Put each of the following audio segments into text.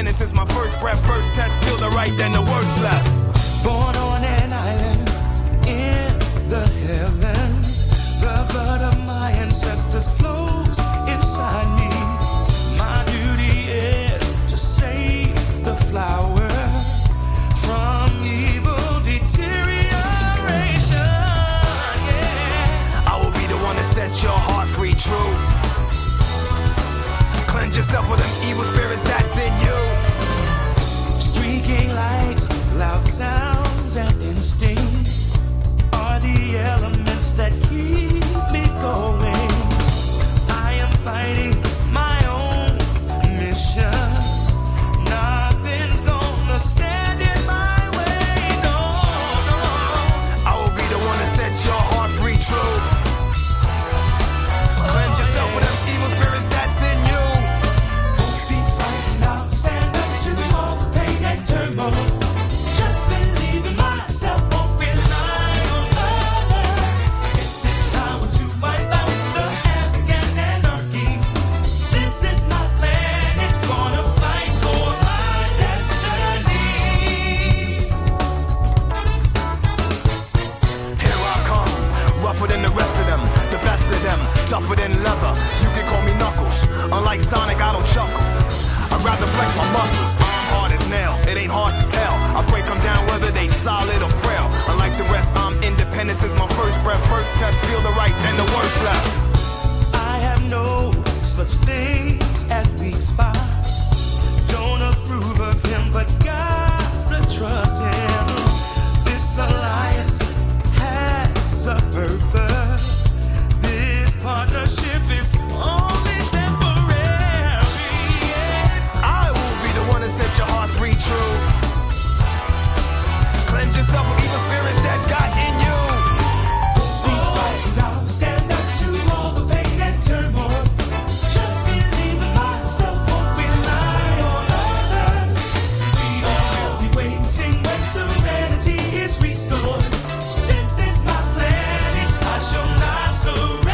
penance is my first breath, first test, feel the right, then the worst left. Born on an island in the heavens, the blood of my ancestors flows inside me. My duty is to save the flower from evil deterioration. Yeah. I will be the one to set your heart free, true. Cleanse yourself with them evil spirits that's in you. Streaking lights, loud sounds, and instincts are the elements that keep me going. I am fighting my own mission. Nothing's gonna stand in my way, no, no. I will be the one to set your heart free, true. Cleanse yourself with them evil spirits that's in you. Turbo. Just believe in myself, won't rely on others. It's this power to wipe out the havoc and anarchy. This is my plan, it's gonna fight for my destiny. Here I come, rougher than the rest of them, the best of them, tougher than leather. You can call me Knuckles, unlike Sonic I don't chuckle. I'd rather flex my muscles. Hard as nails, it ain't hard to tell. I break them down whether they solid or frail. Unlike the rest, I'm independent since my first breath, first test, feel the right and the worst left. I have no such things as weak spots. Don't approve of him, but gotta trust him. This alliance has a purpose. This partnership is only temporary. Set your heart free, true. Cleanse yourself of evil spirits that got in you. We fight now, stand up to all the pain and turmoil. Just believe in myself, won't rely on others. We all be waiting when serenity is restored. This is my plan, I shall not surrender.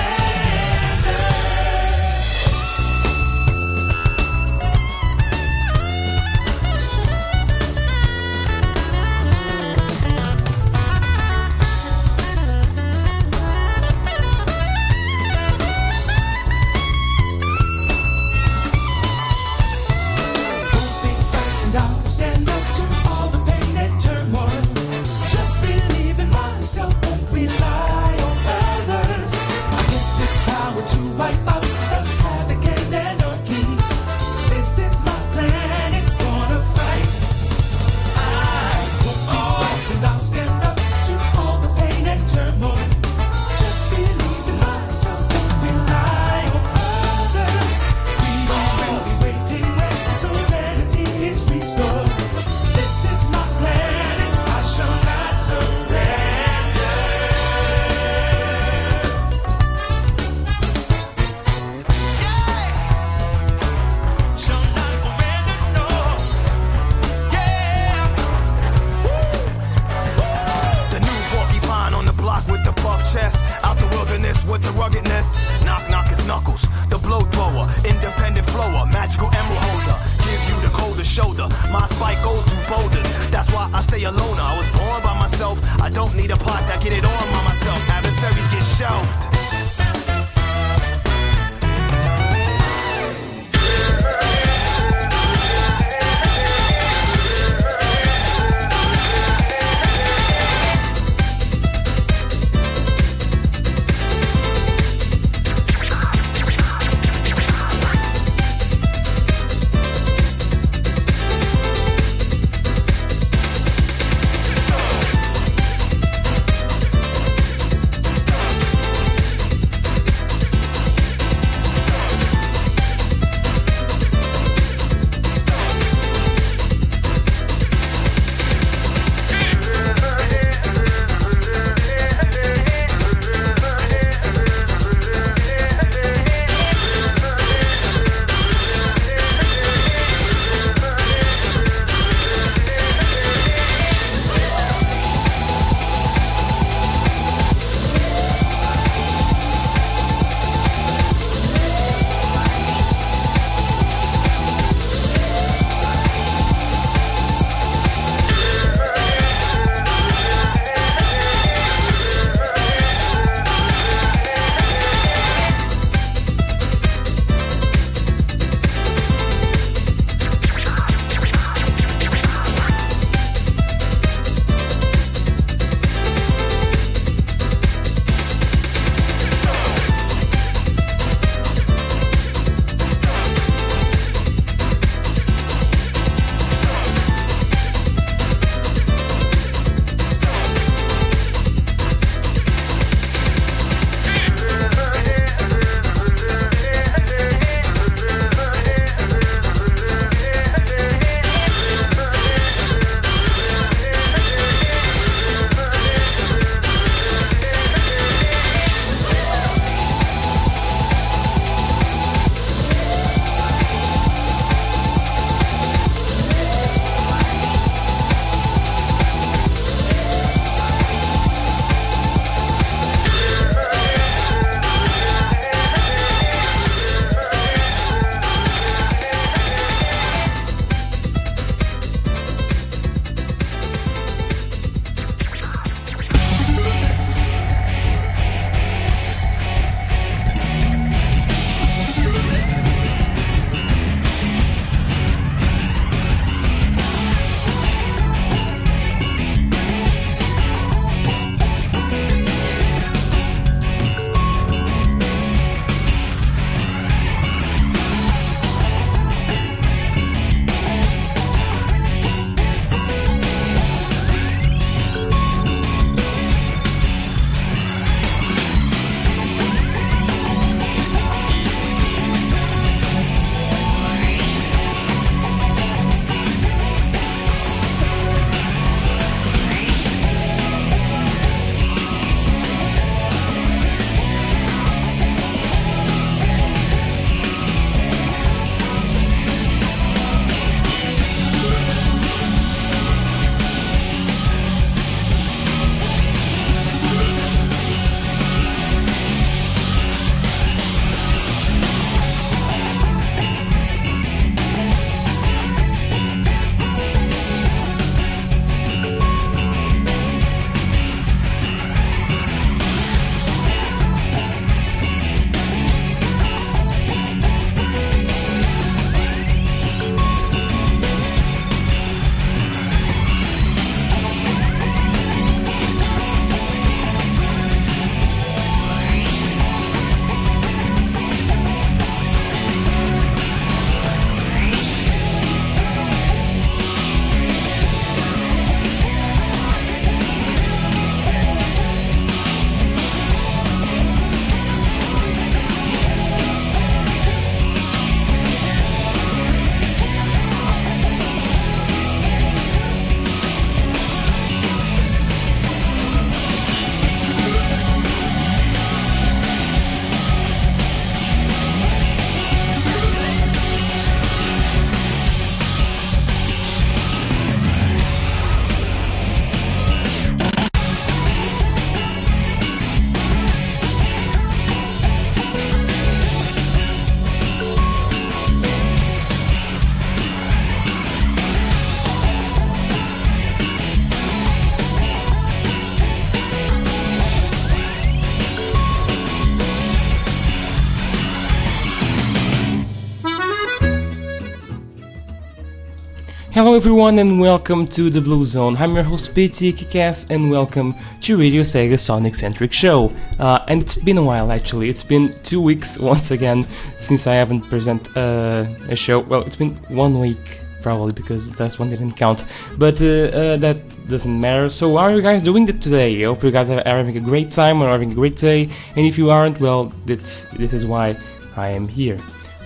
Hello everyone and welcome to the Blue Zone. I'm your host Petey Kickass and welcome to Radio Sega Sonic-Centric Show. And it's been a while actually, it's been 2 weeks once again since I haven't presented a show. Well, it's been 1 week probably because the last one didn't count, but that doesn't matter. So how are you guys doing today? I hope you guys are having a great time or having a great day, and if you aren't, well, this is why I am here.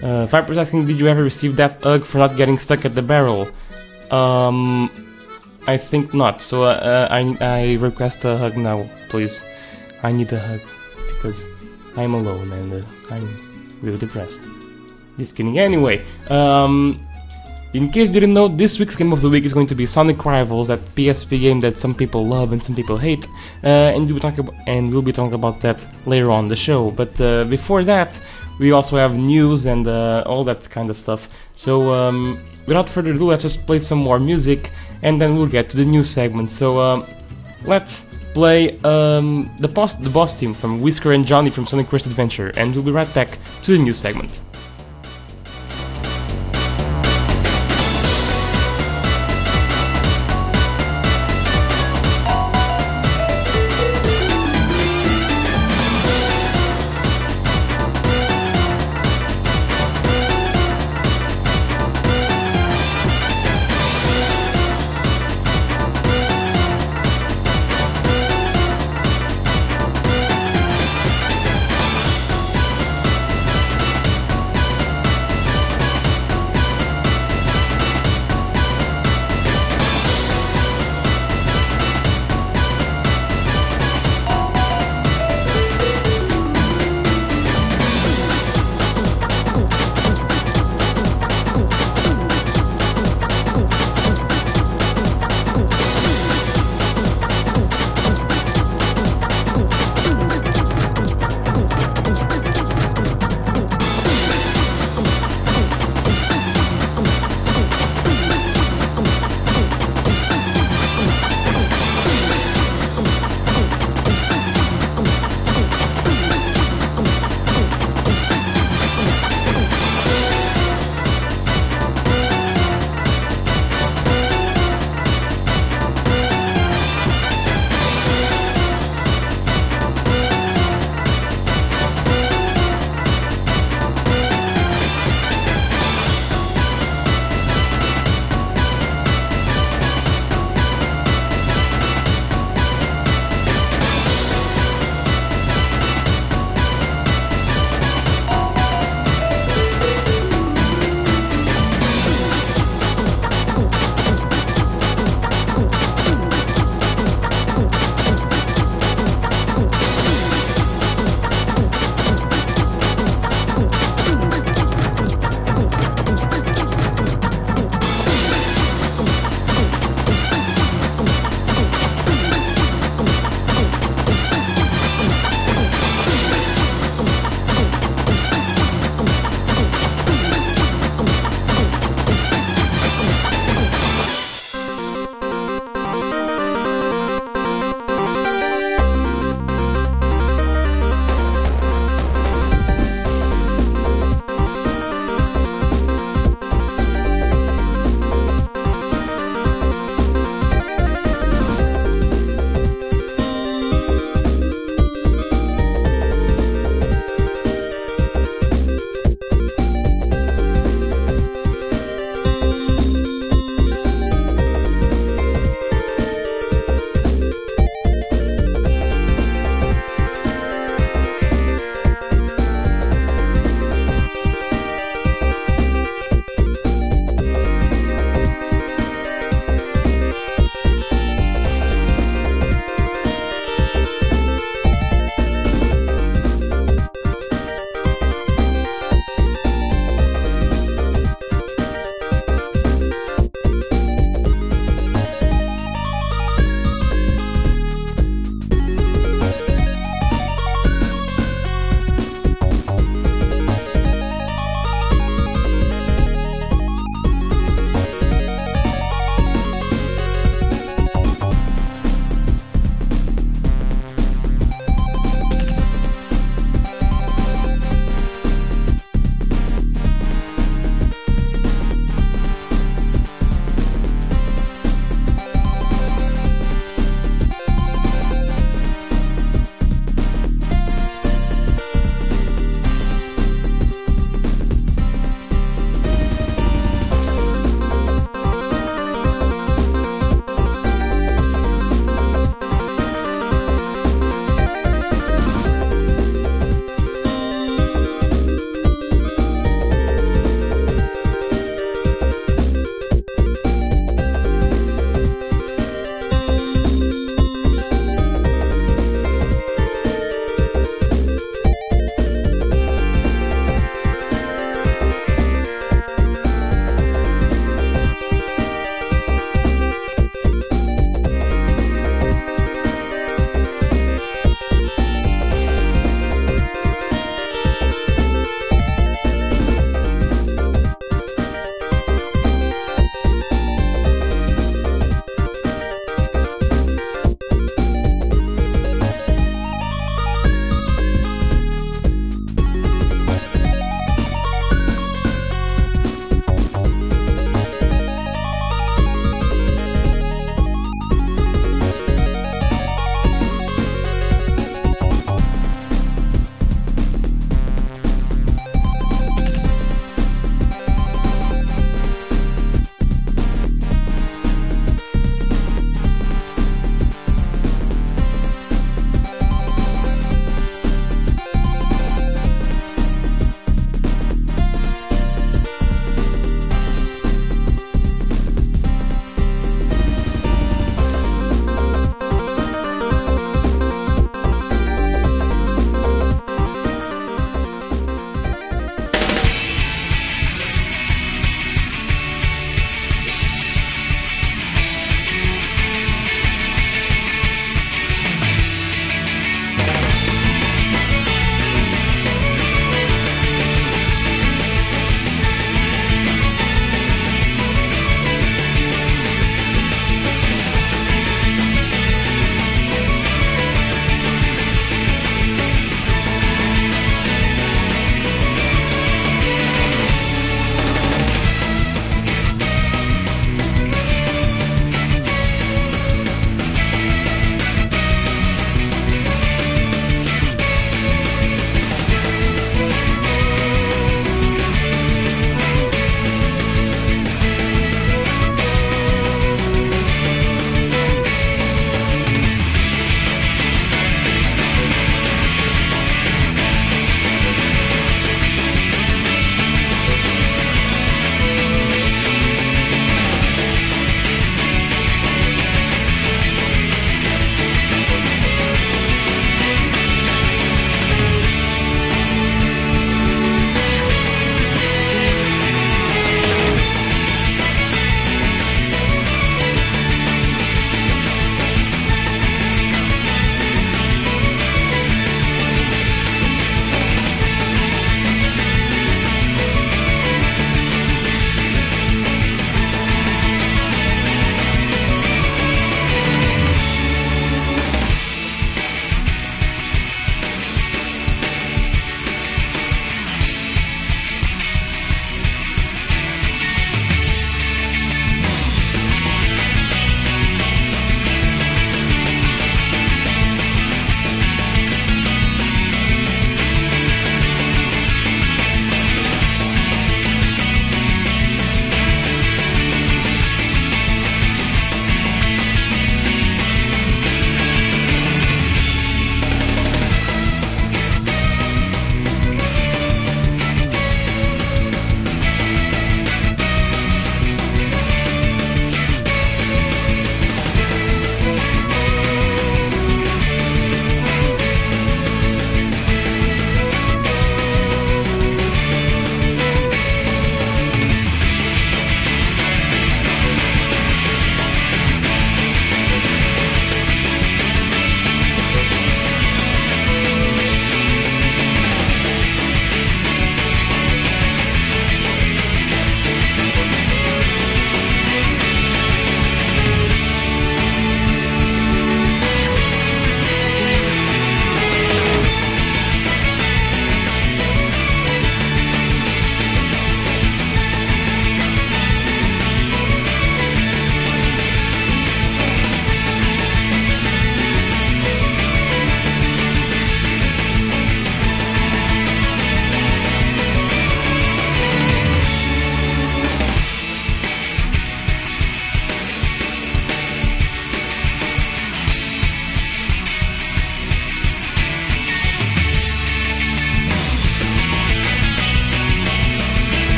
Viper's asking, did you ever receive that UG for not getting stuck at the barrel? I think not, so I request a hug now, please. I need a hug, because I'm alone and I'm really depressed. Just kidding. Anyway, in case you didn't know, this week's game of the week is going to be Sonic Rivals, that PSP game that some people love and some people hate, and we'll be talking about that later on the show, but before that, we also have news and all that kind of stuff, so without further ado, let's just play some more music and then we'll get to the news segment. So let's play the boss team from Whisker and Johnny from Sonic Rush Adventure, and we'll be right back to the news segment.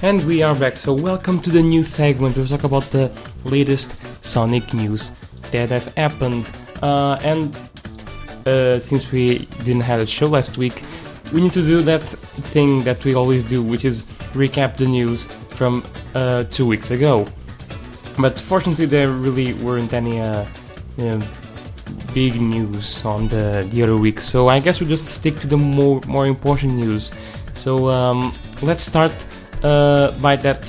And we are back, so welcome to the new segment. We'll talk about the latest Sonic news that have happened. Since we didn't have a show last week, we need to do that thing that we always do, which is recap the news from 2 weeks ago. But fortunately there really weren't any big news on the other week, so I guess we'll just stick to the more important news. So let's start by that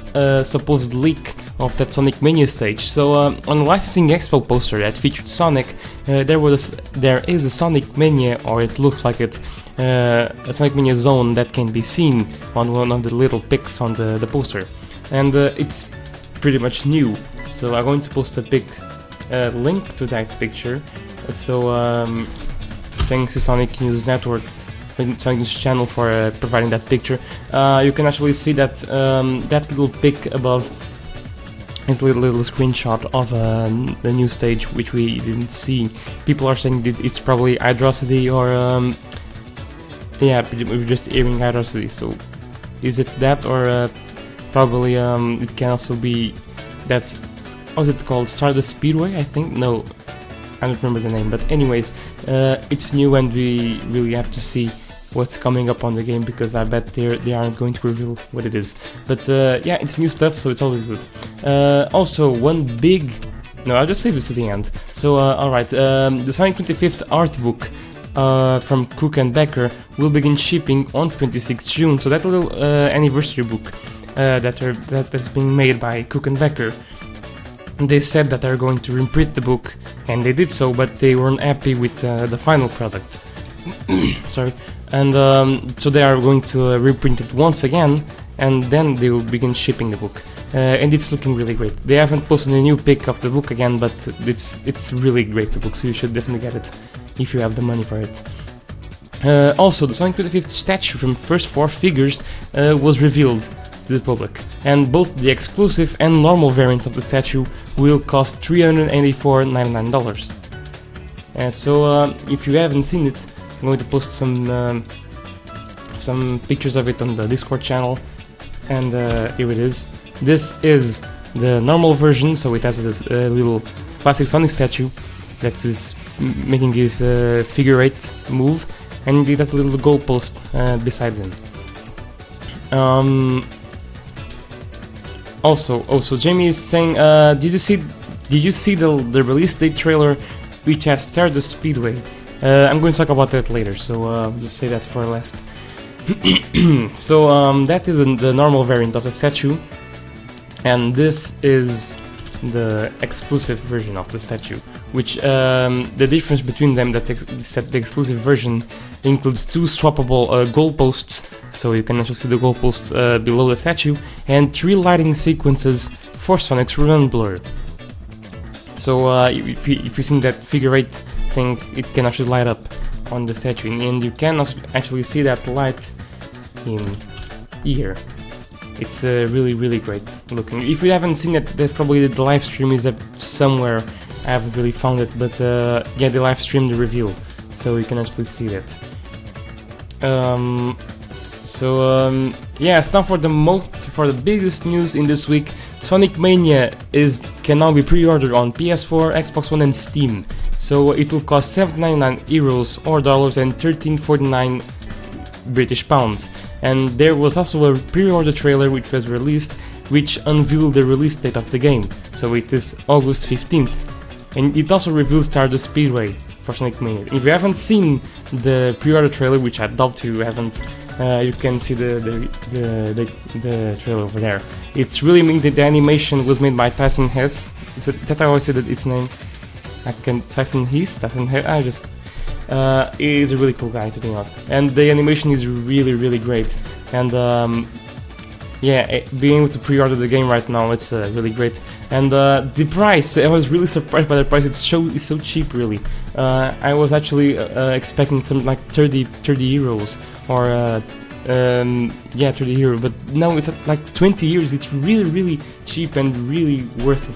supposed leak of that Sonic Mania stage. So on the Licensing Expo poster that featured Sonic, there is a Sonic Mania, or it looks like it, a Sonic Mania zone that can be seen on one of the little pics on the poster. And it's pretty much new, so I'm going to post a big link to that picture. So thanks to Sonic News Network, Sonic News Channel, for providing that picture. You can actually see that that little pic above is a little screenshot of the new stage, which we didn't see. People are saying that it's probably Hydrocity, or we're just hearing Hydrocity. So is it that, or probably it can also be that, what's it called, Starless Speedway, I think? No, I don't remember the name, but anyways, it's new and we really have to see what's coming up on the game, because I bet they aren't going to reveal what it is. But it's new stuff, so it's always good. Also, one big... No, I'll just save this to the end. So, alright, the Sonic 25th art book from Cook and Becker will begin shipping on 26th June, so that little anniversary book that's being made by Cook and Becker. They said that they're going to reprint the book, and they did so, but they weren't happy with the final product. Sorry. And so they are going to reprint it once again, and then they will begin shipping the book. And it's looking really great. They haven't posted a new pic of the book again, but it's really great, the book, so you should definitely get it if you have the money for it. Also, the Sonic 25th statue from First Four Figures was revealed to the public, and both the exclusive and normal variants of the statue will cost $384.99. And so, if you haven't seen it, I'm going to post some pictures of it on the Discord channel, and here it is. This is the normal version, so it has this little plastic Sonic statue that is making his figure 8 move, and it has a little goalpost beside him. Also, Jamie is saying, did you see the release date trailer, which has Starless Speedway? I'm going to talk about that later, so just say that for last. So that is the normal variant of the statue, and this is the exclusive version of the statue, which the difference between them is that the exclusive version includes two swappable goalposts, so you can actually see the goalposts below the statue, and three lighting sequences for Sonic's run blur. So if you see that figure 8 thing, it can actually light up on the statue, and you can actually see that light in here. It's really, really great looking. If you haven't seen it, that's probably the live stream is up somewhere. I haven't really found it, but they live streamed the reveal, so you can actually see that. It's time for the biggest news in this week. Sonic Mania can now be pre-ordered on PS4, Xbox One, and Steam. So it will cost €7.99 or dollars and 13.49 British pounds. And there was also a pre-order trailer which was released, which unveiled the release date of the game, so it is August 15th. And it also reveals Stardust Speedway for Sonic Mania. If you haven't seen the pre-order trailer, which I doubt you haven't, you can see the trailer over there. It's really mean that the animation was made by Tyson Hesse. I always say that its name. He's a really cool guy, to be honest. And the animation is really, really great. And being able to pre-order the game right now, it's really great. And the price, I was really surprised by the price. It's so cheap, really. I was actually expecting something like 30 euros or €30, but now it's at like 20 euros. It's really, really cheap and really worth it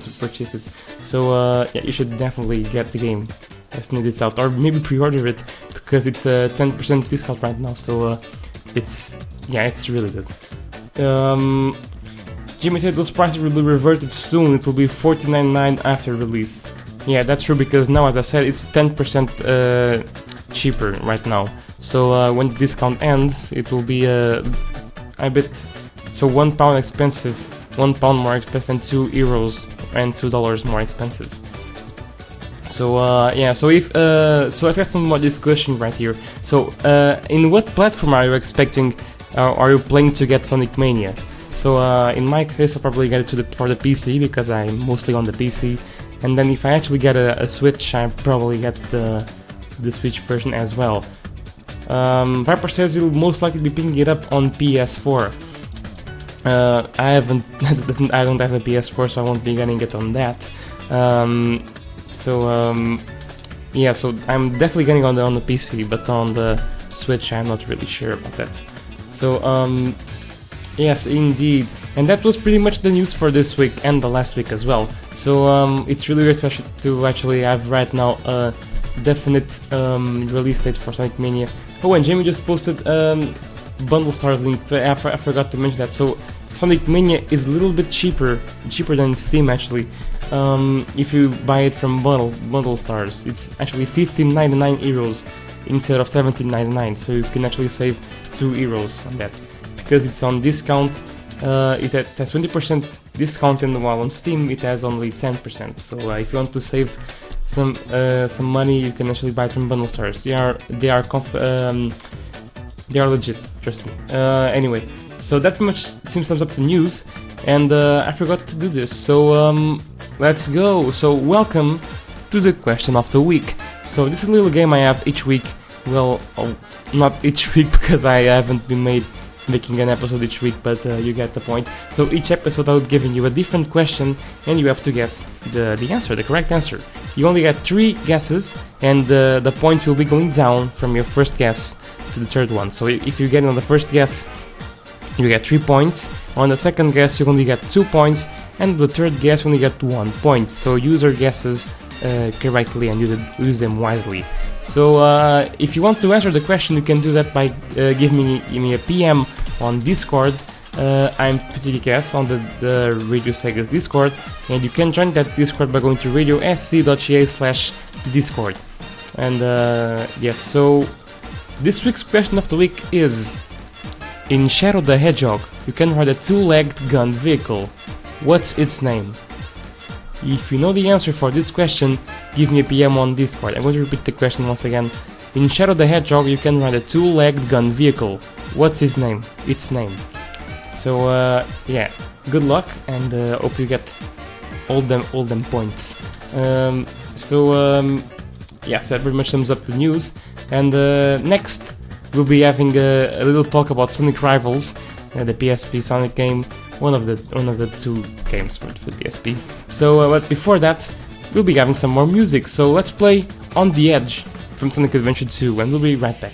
to purchase it. So you should definitely get the game as soon as it's out, or maybe pre-order it, because it's a 10% discount right now. So it's really good. Jimmy said those prices will be reverted soon. It will be $49.99 after release. Yeah, that's true, because now, as I said, it's 10% cheaper right now. So when the discount ends, it will be I bet so £1 expensive, £1 more expensive, and €2 and $2 more expensive. So yeah, so if so I've got some more discussion right here. So in what platform are you expecting? Are you planning to get Sonic Mania? So in my case, I'll probably get it for the PC, because I'm mostly on the PC. And then if I actually get a Switch, I probably get the Switch version as well. Viper says he'll most likely be picking it up on PS4. I don't have a PS4, so I won't be getting it on that. Yeah, so I'm definitely getting on the PC, but on the Switch, I'm not really sure about that. So, yes, indeed. And that was pretty much the news for this week and the last week as well. So it's really weird to actually have right now a definite release date for Sonic Mania. Oh, and Jamie just posted Bundle Stars link. I forgot to mention that. So Sonic Mania is a little bit cheaper than Steam actually. If you buy it from Bundle Stars, it's actually €15.99 instead of €17.99. So you can actually save €2 on that, because it's on discount. It has 20% discount, and while on Steam it has only 10%. So if you want to save some money, you can actually buy it from Bundle Stars. They are legit, trust me. Anyway, so that pretty much sums up the news, and I forgot to do this. So let's go. So welcome to the question of the week. So this is a little game I have each week. Well, not each week, because I haven't been making an episode each week, but you get the point. So each episode I'll be giving you a different question, and you have to guess the correct answer. You only get 3 guesses, and the point will be going down from your first guess to the third one. So if you get on the first guess, you get 3 points. On the second guess, you only get 2 points, and the third guess you only get 1 point. So use your guesses correctly and use them wisely. So if you want to answer the question, you can do that by giving me a PM on Discord. I'm Petey Kickass on the Radio Sega's Discord, and you can join that Discord by going to radiosc.ca/discord. And yes, so this week's question of the week is: in Shadow the Hedgehog, you can ride a 2-legged gun vehicle. What's its name? If you know the answer for this question, give me a PM on Discord. I'm going to repeat the question once again. In Shadow the Hedgehog, you can ride a 2-legged gun vehicle. What's his name? Its name. So yeah, good luck, and hope you get all them points. Yes, that pretty much sums up the news. And next, we'll be having a little talk about Sonic Rivals, the PSP Sonic game, one of the 2 games for the PSP. So, but before that, we'll be having some more music. So let's play On the Edge from Sonic Adventure 2, and we'll be right back.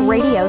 Radio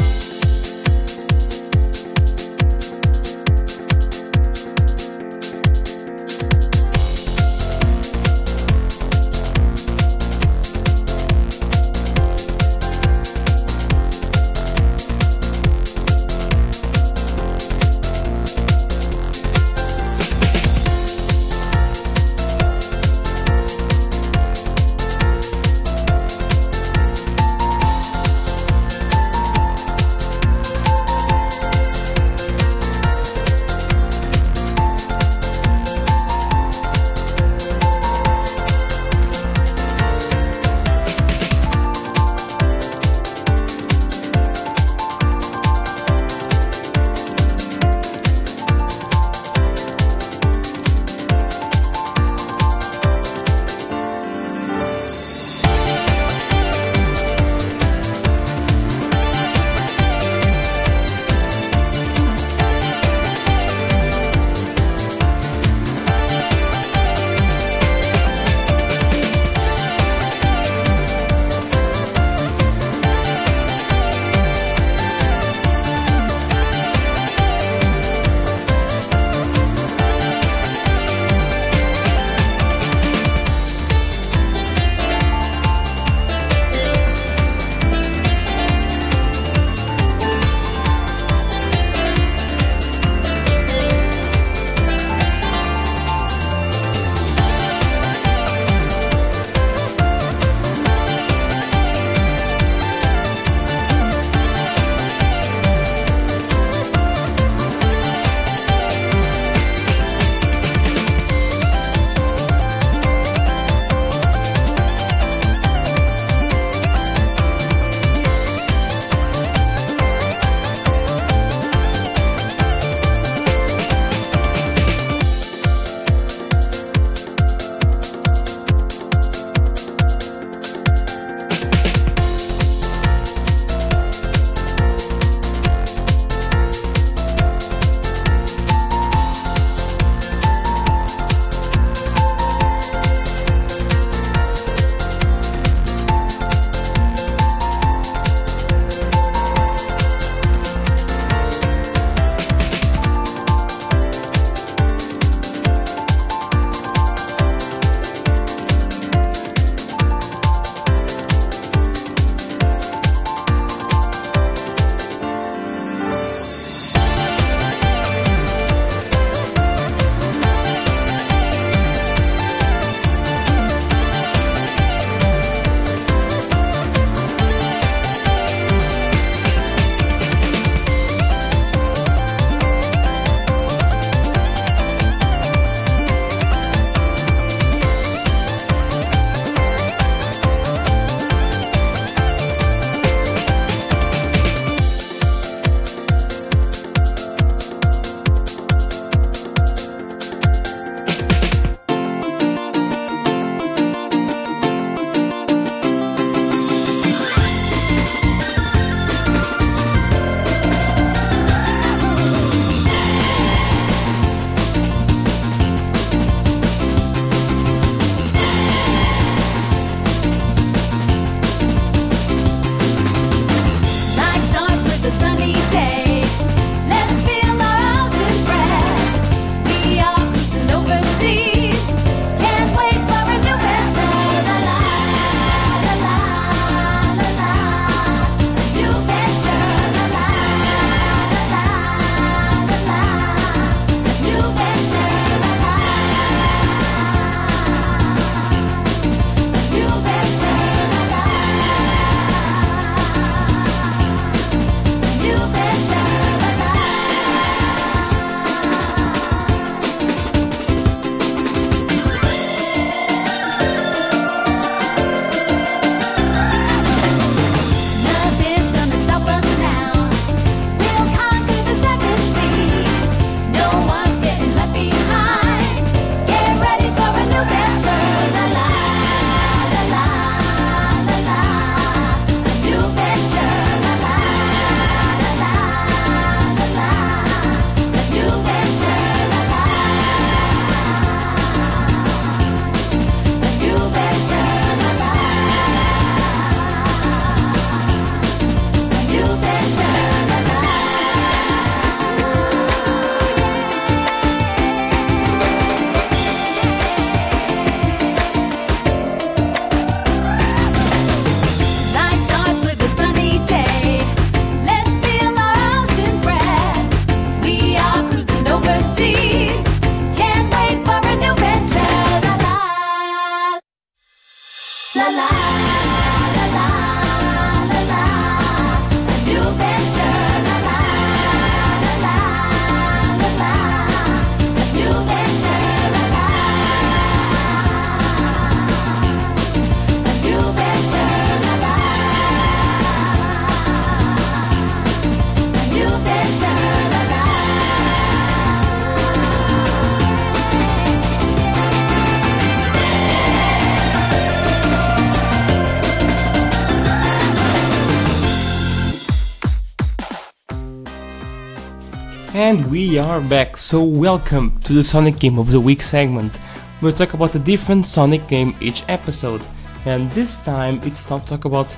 And we are back, so welcome to the Sonic Game of the Week segment. We'll talk about a different Sonic game each episode, and this time it's time to talk about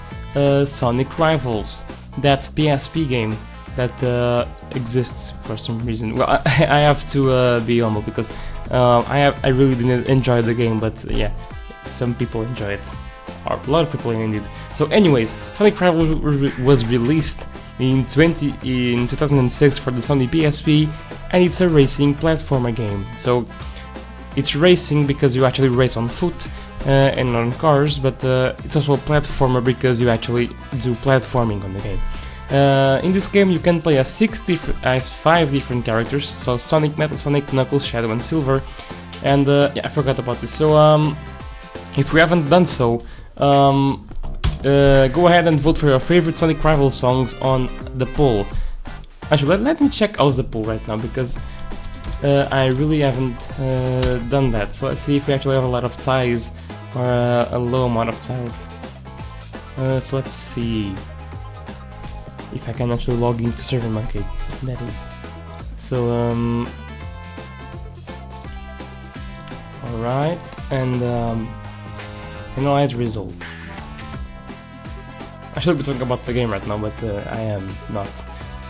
Sonic Rivals, that PSP game that exists for some reason. Well, I have to be humble because I really didn't enjoy the game, but yeah, some people enjoy it, or a lot of people indeed. So anyways, Sonic Rivals was released in 2006 for the Sony PSP, and it's a racing platformer game. So it's racing because you actually race on foot and on cars, but it's also a platformer because you actually do platforming on the game. In this game you can play as 5 different characters, so Sonic, Metal Sonic, Knuckles, Shadow and Silver. And yeah, I forgot about this, so if you haven't done so, go ahead and vote for your favorite Sonic Rivals songs on the poll. Actually, let me check out the poll right now, because I really haven't done that. So let's see if we actually have a lot of ties, or a low amount of ties. So let's see if I can actually log into SurveyMonkey. That is. So, alright, and analyze results. I should be talking about the game right now, but I am not.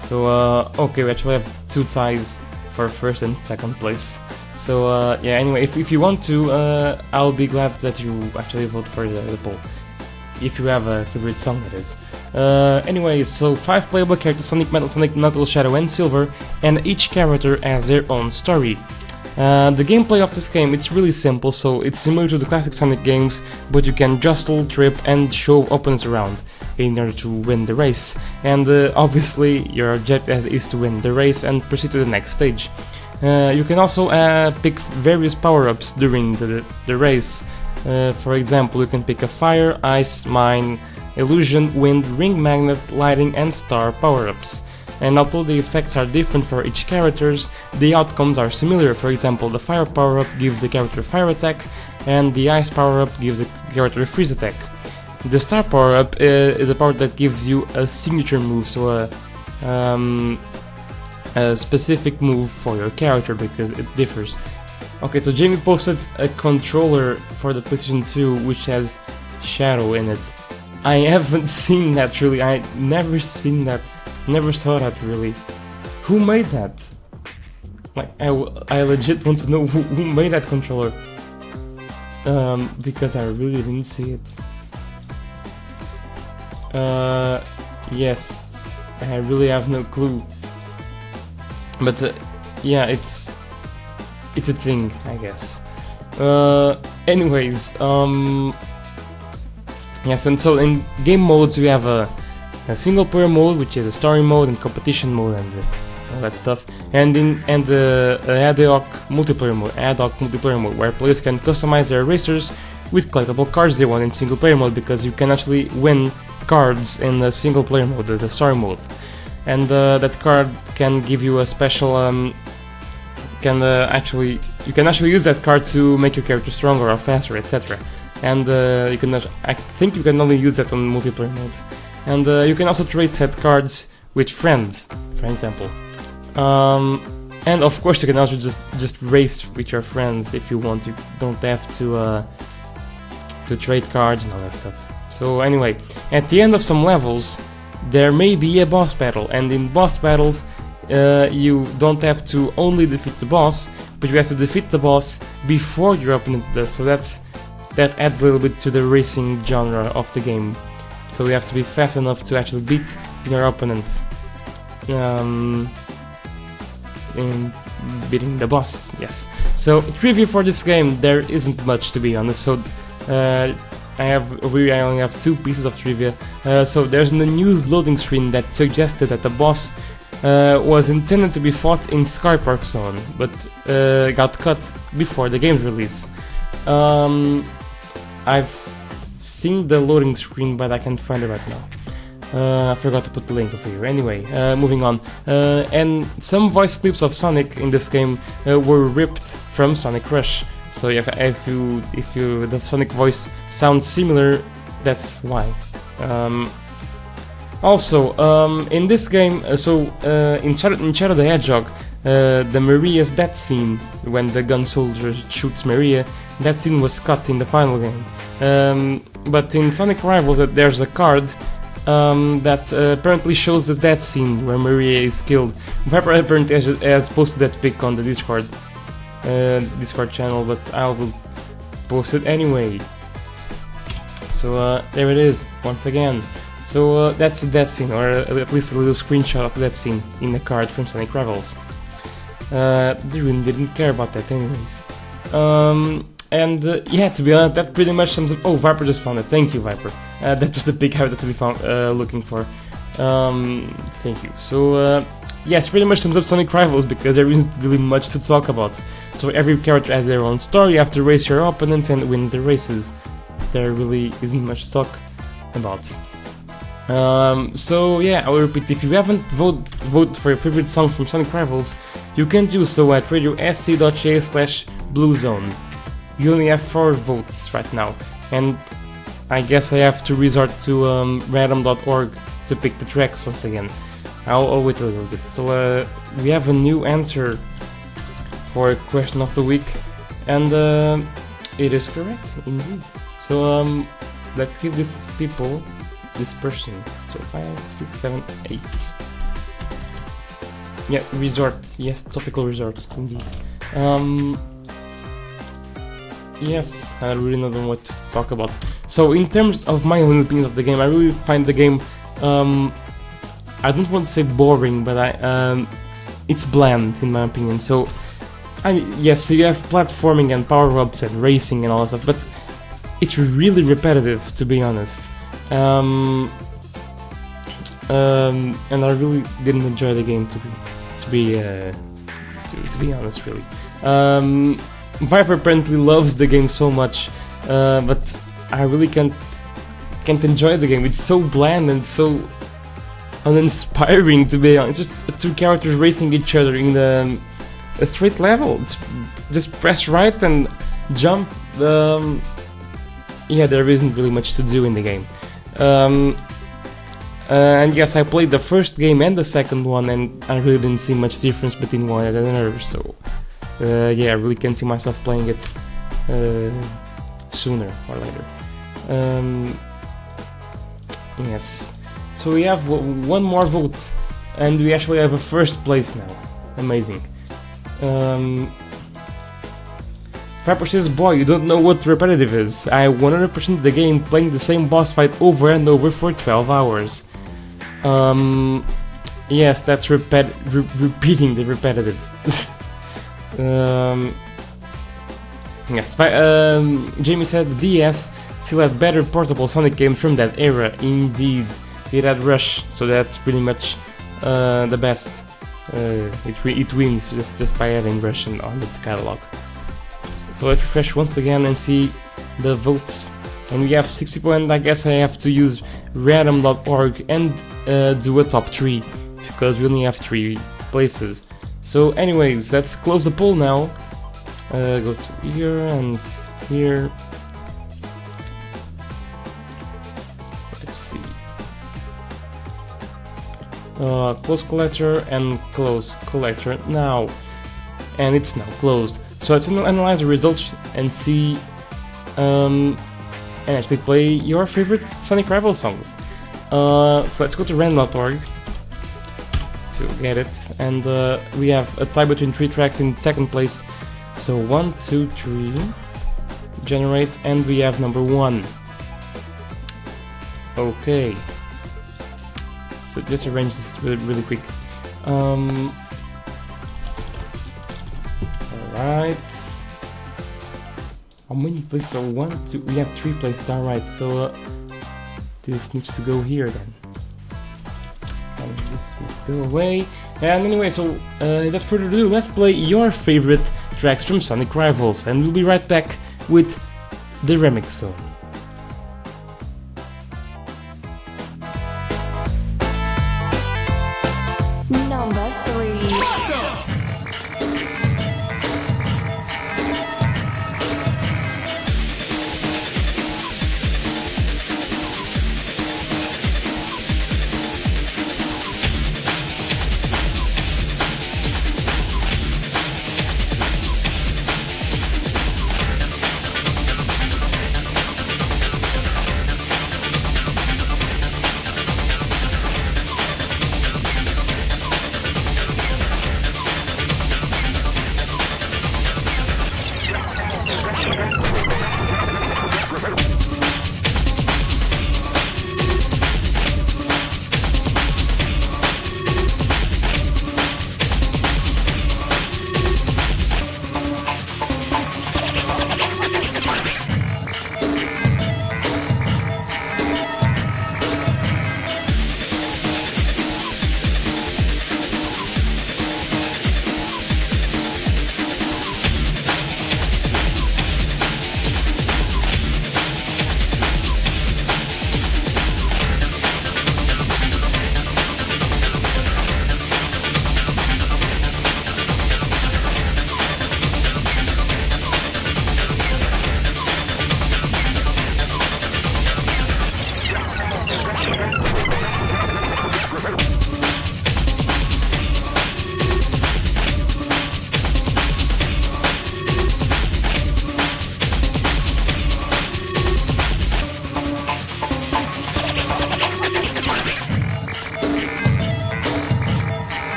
So, okay, we actually have 2 ties for first and second place. So, yeah, anyway, if you want to, I'll be glad that you actually vote for the poll. If you have a favorite song, that is. Anyway, so 5 playable characters: Sonic, Metal Sonic, Knuckles, Shadow and Silver, and each character has their own story. The gameplay of this game, it's really simple, so it's similar to the classic Sonic games, but you can jostle, trip and shove opponents around in order to win the race. And obviously your objective is to win the race and proceed to the next stage. You can also pick various power-ups during the race. For example, you can pick a fire, ice, mine, illusion, wind, ring magnet, lighting and star power-ups. And although the effects are different for each characters, the outcomes are similar. For example, the fire power-up gives the character fire attack, and the ice power-up gives the character freeze attack. The star power-up is a power that gives you a signature move, so a specific move for your character, because it differs. Okay, so Jamie posted a controller for the PlayStation 2 which has Shadow in it. I haven't seen that, really. I never seen that. Never saw that, really. Who made that? Like, I legit want to know who made that controller. Because I really didn't see it. Yes, I really have no clue. But yeah, it's a thing, I guess. Anyways, yes, and so in game modes we have a single player mode, which is a story mode and competition mode and all that stuff, and ad hoc multiplayer mode, where players can customize their racers with collectible cards they want in single player mode, because you can actually win cards in the single player mode, the story mode, and that card can give you a special you can actually use that card to make your character stronger or faster, etc. And you can, I think you can only use that on multiplayer mode. And you can also trade set cards with friends, for example. And of course you can also just race with your friends if you want. You don't have to trade cards and all that stuff. So anyway, at the end of some levels there may be a boss battle, and in boss battles you don't have to only defeat the boss, but you have to defeat the boss before your opponent does. So that adds a little bit to the racing genre of the game. So you have to be fast enough to actually beat your opponent in beating the boss, yes. So, trivia for this game, there isn't much, to be honest, so I only have two pieces of trivia. So there's an unused loading screen that suggested that the boss was intended to be fought in Sky Park Zone, but got cut before the game's release. I've seen the loading screen, but I can't find it right now. I forgot to put the link over here. Anyway, moving on. And some voice clips of Sonic in this game were ripped from Sonic Rush. So if the Sonic voice sounds similar, that's why. In this game, in Shadow the Hedgehog, the Maria's death scene, when the gun soldier shoots Maria, that scene was cut in the final game. But in Sonic Rivals, there's a card that apparently shows the death scene where Maria is killed. Viper apparently has posted that pic on the Discord channel, but I will post it anyway. So there it is once again. So that's the death scene, or at least a little screenshot of that scene in the card from Sonic Rivals. They really didn't care about that anyways. To be honest, that pretty much sums up... Oh, Viper just found it. Thank you, Viper. That was the big habit to be found looking for. Thank you. So, yes, pretty much sums up Sonic Rivals, because there isn't really much to talk about. So every character has their own story, you have to race your opponents and win the races. There really isn't much to talk about. I will repeat, if you haven't vote for your favorite song from Sonic Rivals, you can do so at radiosc.ca/bluezone. You only have 4 votes right now, and I guess I have to resort to random.org to pick the tracks once again. I'll wait a little bit. So we have a new answer for question of the week, and it is correct indeed. So let's give this person. So 5, 6, 7, 8. Yeah, resort. Yes, topical resort indeed. Yes, I really don't know what to talk about. So in terms of my own opinion of the game, I really find the game. I don't want to say boring, but it's bland in my opinion. So, so you have platforming and power-ups and racing and all that stuff, but it's really repetitive, to be honest. And I really didn't enjoy the game, to be honest, really. Viper apparently loves the game so much, but I really can't enjoy the game. It's so bland and so uninspiring, to be honest. It's just 2 characters racing each other in a straight level. It's just press right and jump. There isn't really much to do in the game. And yes, I played the first game and the second one, and I really didn't see much difference between one and another. So I really can see myself playing it sooner or later. Yes. So we have one more vote, and we actually have a first place now. Amazing. Pepper says, boy, you don't know what repetitive is. I 100% the game playing the same boss fight over and over for 12 hours. Yes, that's repeating the repetitive. Yes, Jamie says, the DS still had better portable Sonic games from that era. Indeed. It had Rush, so that's pretty much the best. It wins just by having Rush on its catalog. So let's refresh once again and see the votes. And we have 6 people, and I guess I have to use random.org and do a top 3, because we only have 3 places. So anyways, let's close the poll now. Go to here and here. Let's see. Close collector and close collector now, and it's now closed. So let's analyze the results and see and actually play your favorite Sonic Rivals songs. So let's go to random.org to get it, and we have a tie between 3 tracks in second place. So 1, 2, 3, generate, and we have number 1. Okay. So just arrange this really quick. Alright. How many places? So we have 3 places, alright, so this needs to go here then. And this must go away. And anyway, so without further ado, let's play your favorite tracks from Sonic Rivals, and we'll be right back with the remix zone.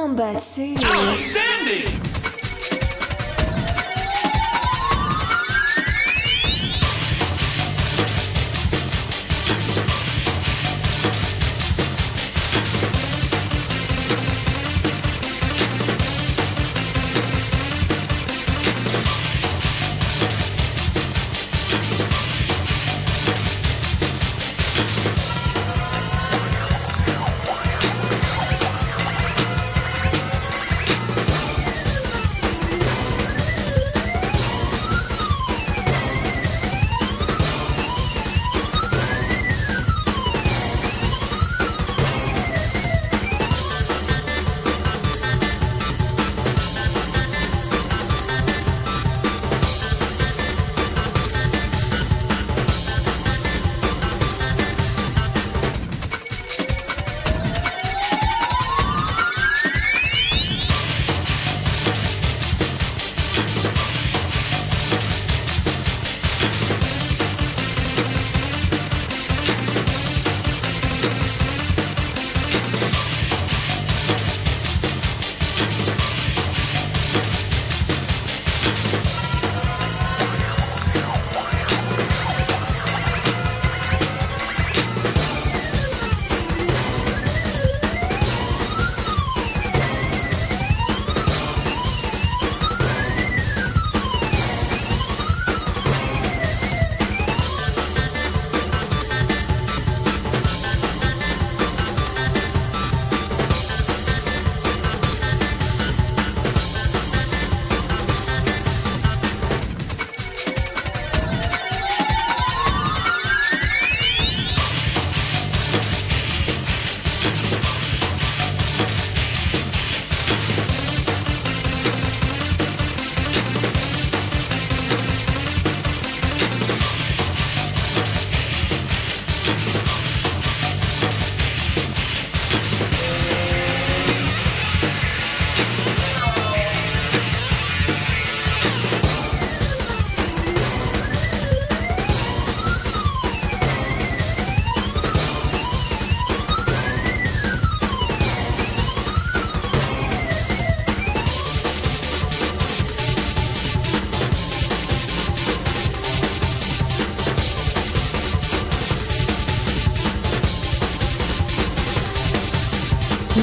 Number 2. Outstanding!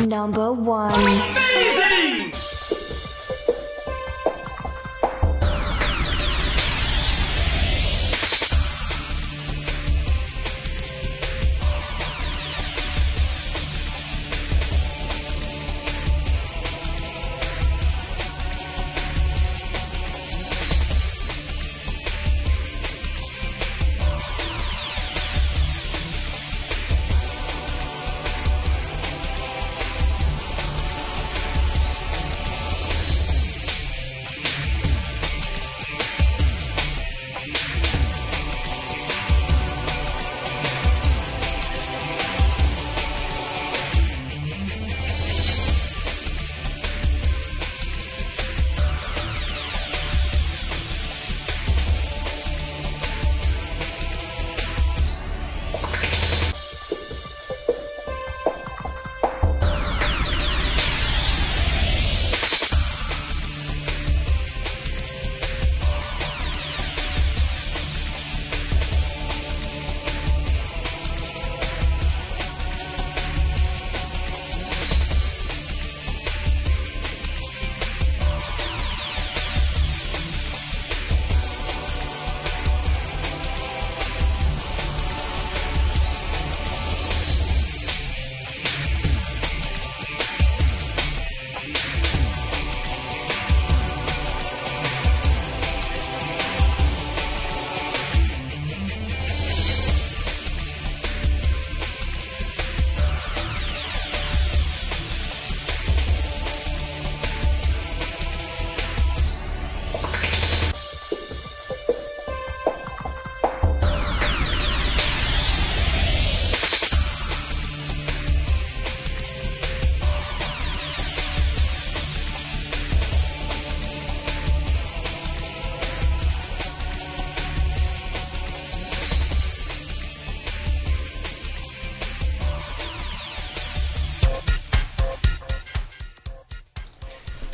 Number one. Amazing!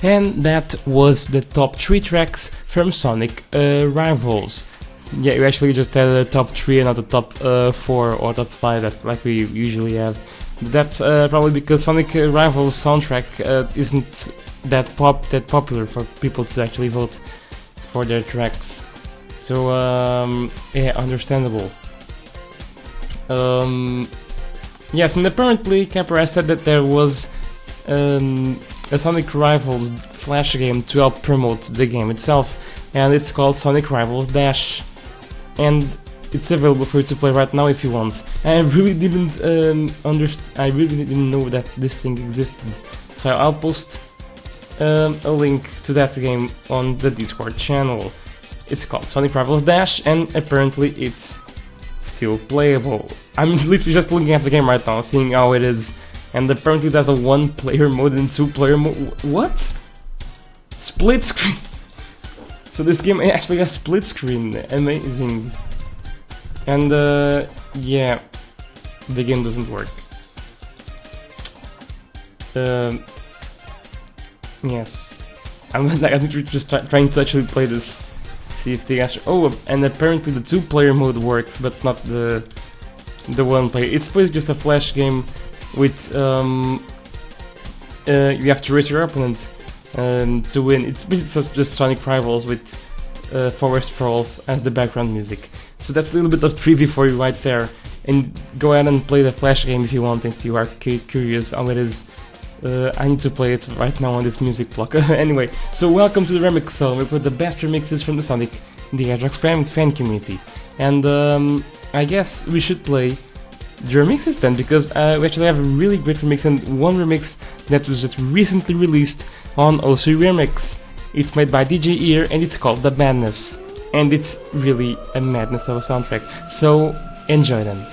And that was the top 3 tracks from Sonic Rivals. Yeah, you actually just had a top 3 and not a top 4 or top 5, that's like we usually have. That's probably because Sonic Rivals soundtrack isn't that popular for people to actually vote for their tracks. So, yeah, understandable. Yes, and apparently Capra said that there was a Sonic Rivals Flash game to help promote the game itself, and it's called Sonic Rivals Dash, and it's available for you to play right now if you want. I really didn't know that this thing existed, so I'll post a link to that game on the Discord channel. It's called Sonic Rivals Dash, and apparently it's still playable. I'm literally just looking at the game right now, seeing how it is. And apparently there's a 1-player mode and 2-player mode. What? Split screen! So this game actually has split screen. Amazing. And yeah, the game doesn't work. Yes, I'm just trying to actually play this. See if they actually. Oh, and apparently the 2-player mode works, but not the 1-player. It's basically just a flash game. With you have to race your opponent to win. It's just Sonic Rivals with Forest Falls as the background music. So that's a little bit of trivia for you right there. And go ahead and play the Flash game if you want, if you are curious how it is. I need to play it right now on this music block. Anyway, so welcome to the Remix Zone. We put the best remixes from the Sonic the Hedgehog fan community. And I guess we should play the remixes then, because we actually have a really great remix, and one remix that was just recently released on O3 Remix. It's made by DJ Ear and it's called The Madness, and it's really a madness of a soundtrack, so enjoy them.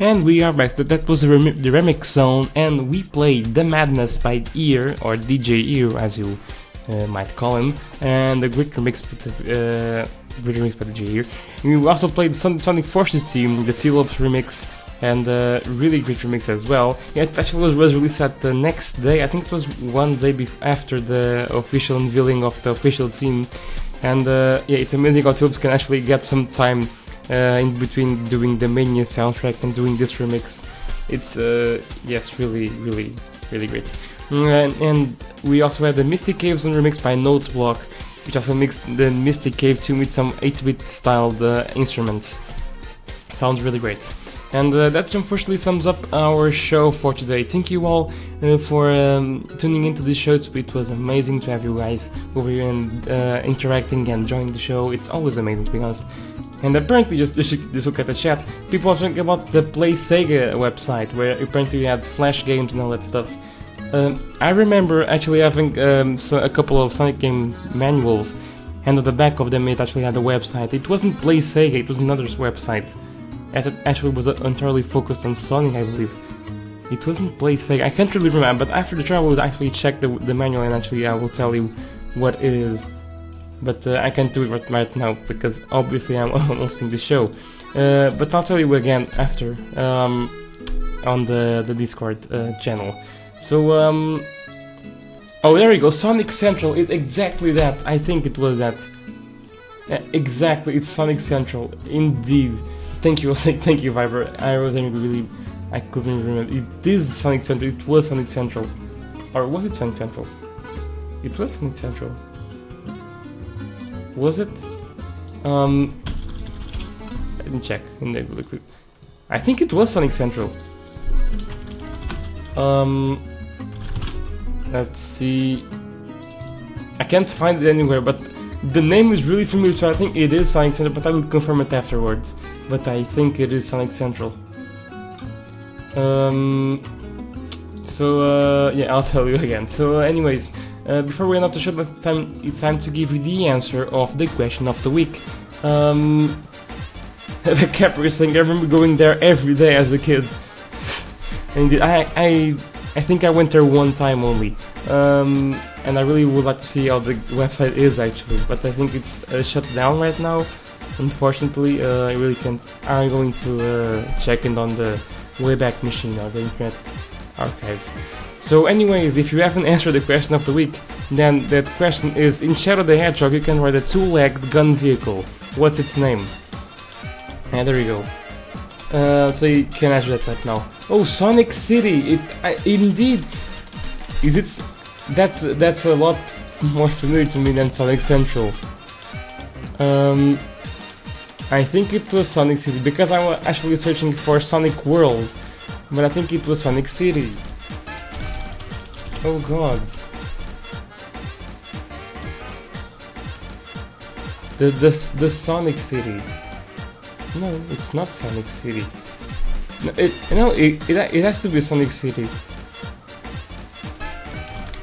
And we are back. That was the remix zone, and we played The Madness by Ear, or DJ Ear as you might call him, and a great remix by DJ Ear. We also played Sonic Forces team, the T-Loops remix, and a really great remix as well. Yeah, it actually was released at the next day. I think it was one day after the official unveiling of the official team. And yeah, it's amazing how T-Loops can actually get some time in between doing the Mania soundtrack and doing this remix. It's yes, really great. And we also had the Mystic Cave Zone remix by Noteblock, which also mixed the Mystic Cave 2 with some 8-bit styled instruments. Sounds really great. And that unfortunately sums up our show for today. Thank you all for tuning into the show. It was amazing to have you guys over here and interacting and joining the show. It's always amazing, to be honest. And apparently, just look at the chat, people are talking about the PlaySega website, where apparently you had Flash games and all that stuff. I remember actually having a couple of Sonic game manuals, and on the back of them it actually had a website. It wasn't PlaySega, it was another website. It actually was entirely focused on Sonic, I believe. It wasn't PlaySega, I can't really remember, but after the show I would actually check the manual and actually I will tell you what it is. But I can't do it right now, because obviously I'm hosting the show. But I'll tell you again after, on the Discord channel. So, oh, there we go, Sonic Central is exactly that, I think it was that. Yeah, exactly, it's Sonic Central, indeed. Thank you, Viber, I couldn't remember. It is Sonic Central, it was Sonic Central. Or was it Sonic Central? It was Sonic Central. Was it? Let me check. I think it was Sonic Central. Let's see. I can't find it anywhere, but the name is really familiar, so I think it is Sonic Central, but I will confirm it afterwards. But I think it is Sonic Central. Yeah, I'll tell you again. So, anyways. Before we end off the show, it's time to give you the answer of the question of the week. The Capri thing, I remember going there every day as a kid. Indeed, I think I went there one time only. And I really would like to see how the website is actually, but I think it's shut down right now. Unfortunately, I really can't. I'm going to check in on the Wayback Machine or the Internet Archive. So anyways, if you haven't answered the question of the week, then that question is, in Shadow the Hedgehog you can ride a two-legged gun vehicle. What's its name? Yeah, there you go. So you can answer that right now. Oh, Sonic City! Indeed! Is it... That's a lot more familiar to me than Sonic Central. I think it was Sonic City, because I was actually searching for Sonic World, but I think it was Sonic City. Oh god. The Sonic City. No, it's not Sonic City. No, it has to be Sonic City.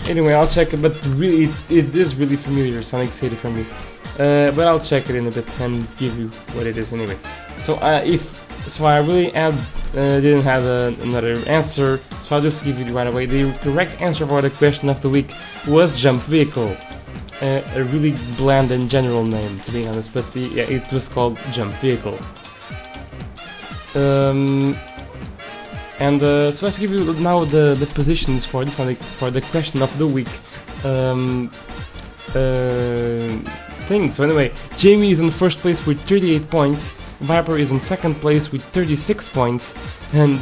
Anyway, I'll check it, but really, it is really familiar, Sonic City, for me. But I'll check it in a bit and give you what it is anyway. So I really didn't have another answer, so I'll just give you right away. The correct answer for the question of the week was Jump Vehicle. A really bland and general name, to be honest, but it was called Jump Vehicle. So let's give you now the positions for the question of the week thing. So anyway, Jamie is in first place with 38 points. Viper is in second place with 36 points, and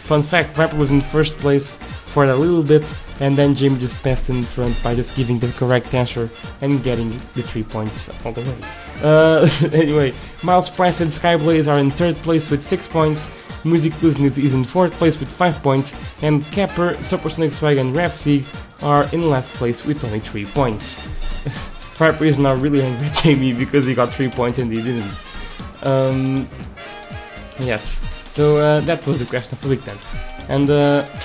fun fact, Viper was in first place for a little bit, and then Jim just passed in front by just giving the correct answer and getting the 3 points all the way. Anyway, Miles Price and Skyblaze are in third place with 6 points, Music Luzin is in fourth place with 5 points, and Capper, Supersonic Swag and Rafsig are in last place with only 3 points. Viper is now really angry at Jamie because he got 3 points and he didn't. Yes, so that was the question of the week then. And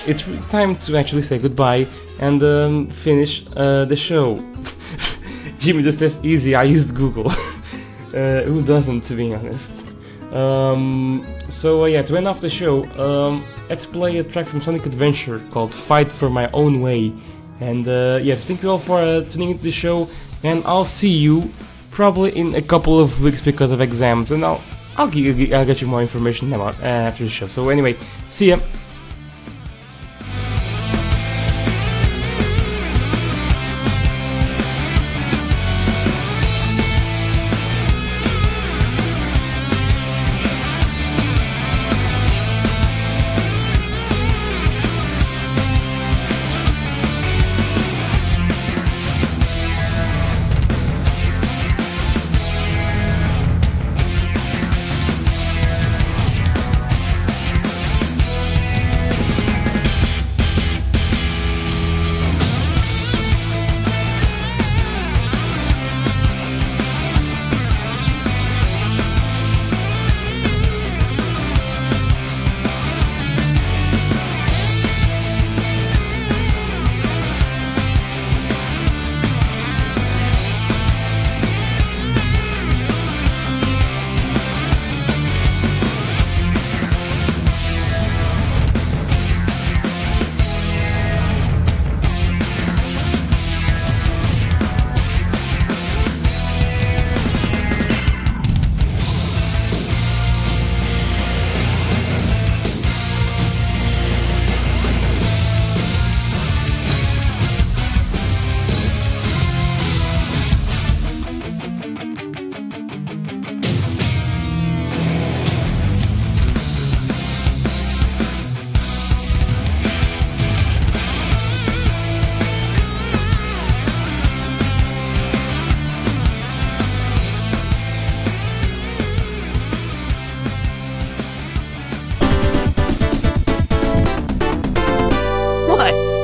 it's time to actually say goodbye and finish the show. Jimmy just says, easy, I used Google. Who doesn't, to be honest? So yeah, to end off the show, let's play a track from Sonic Adventure called Fight For My Own Way. And yeah, thank you all for tuning into the show, and I'll see you probably in a couple of weeks because of exams, and I'll get you more information about after the show. So anyway, see ya!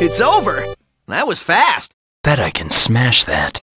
It's over! That was fast! Bet I can smash that.